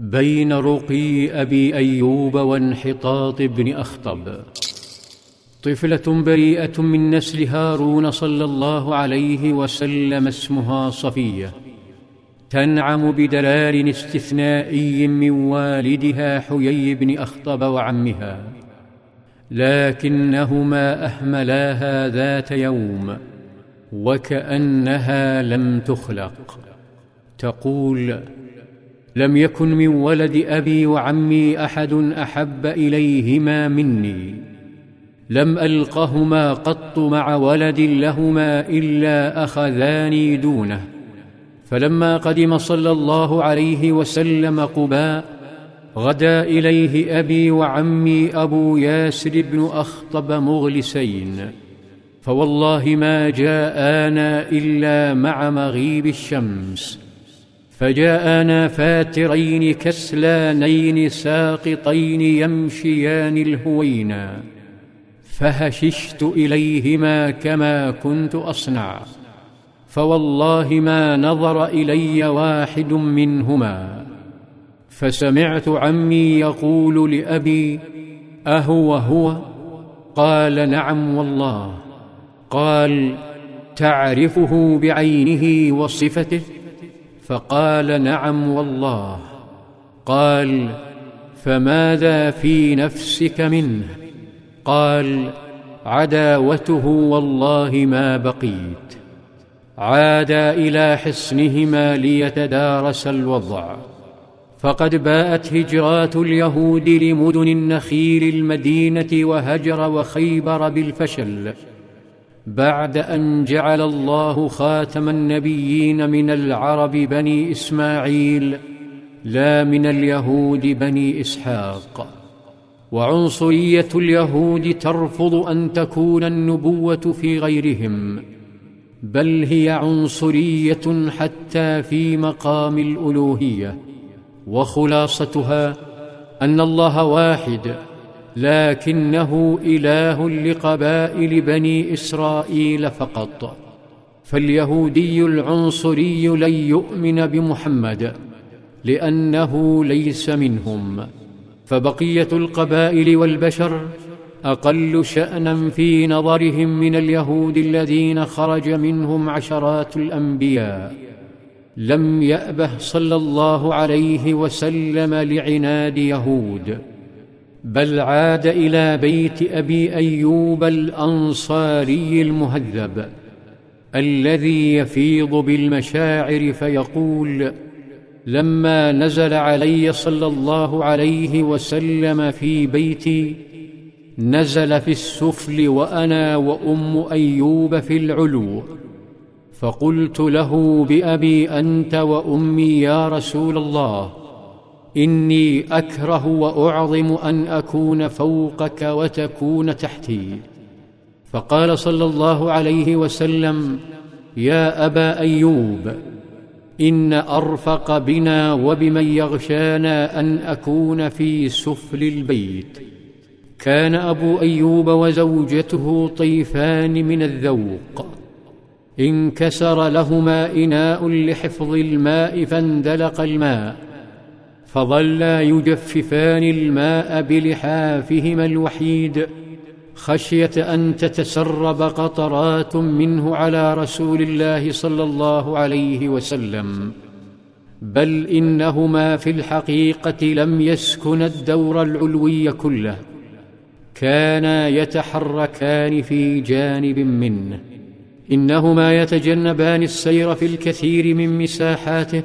بين رقي أبي أيوب وانحطاط بن أخطب طفلة بريئة من نسل هارون صلى الله عليه وسلم اسمها صفية، تنعم بدلال استثنائي من والدها حيي بن أخطب وعمها، لكنهما أهملاها ذات يوم وكأنها لم تخلق. تقول: لم يكن من ولد أبي وعمي أحد أحب إليهما مني، لم ألقهما قط مع ولد لهما إلا أخذاني دونه. فلما قدم صلى الله عليه وسلم قباء غدا إليه أبي وعمي أبو ياسر بن أخطب مغلسين، فوالله ما جاءنا إلا مع مغيب الشمس، فجاءنا فاترين كسلانين ساقطين يمشيان الهوينا، فهششت إليهما كما كنت أصنع، فوالله ما نظر إلي واحد منهما. فسمعت عمي يقول لأبي: أهو هو؟ قال: نعم والله. قال: تعرفه بعينه وصفته؟ فقال: نعم والله. قال: فماذا في نفسك منه؟ قال: عداوته والله ما بقيت. عادا إلى حصنهما ليتدارس الوضع، فقد باءت هجرات اليهود لمدن النخيل المدينة وهجر وخيبر بالفشل، بعد أن جعل الله خاتم النبيين من العرب بني إسماعيل لا من اليهود بني إسحاق. وعنصرية اليهود ترفض أن تكون النبوة في غيرهم، بل هي عنصرية حتى في مقام الألوهية. وخلاصتها أن الله واحد، لكنه إله لقبائل بني إسرائيل فقط. فاليهودي العنصري لن يؤمن بمحمد لأنه ليس منهم، فبقية القبائل والبشر أقل شأنا في نظرهم من اليهود الذين خرج منهم عشرات الأنبياء. لم يأبه صلى الله عليه وسلم لعناد يهود، بل عاد إلى بيت أبي أيوب الأنصاري المهذب الذي يفيض بالمشاعر، فيقول: لما نزل علي صلى الله عليه وسلم في بيتي نزل في السفل وأنا وأم أيوب في العلو، فقلت له: بأبي أنت وأمي يا رسول الله، إني أكره وأعظم أن أكون فوقك وتكون تحتي. فقال صلى الله عليه وسلم: يا أبا أيوب، إن أرفق بنا وبمن يغشانا أن أكون في سفل البيت. كان أبو أيوب وزوجته طيفان من الذوق، انكسر لهما إناء لحفظ الماء فاندلق الماء، فظلا يجففان الماء بلحافهما الوحيد خشية أن تتسرب قطرات منه على رسول الله صلى الله عليه وسلم، بل إنهما في الحقيقة لم يسكنا الدور العلوي كله، كانا يتحركان في جانب منه، إنهما يتجنبان السير في الكثير من مساحاته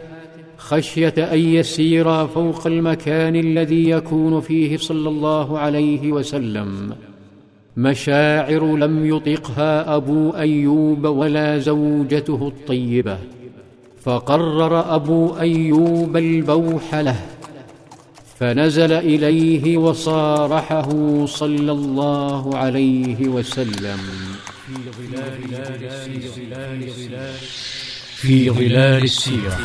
خشية أن يسيرا فوق المكان الذي يكون فيه صلى الله عليه وسلم. مشاعر لم يطقها أبو أيوب ولا زوجته الطيبة، فقرر أبو أيوب البوح له، فنزل إليه وصارحه صلى الله عليه وسلم في ظلال السيرة.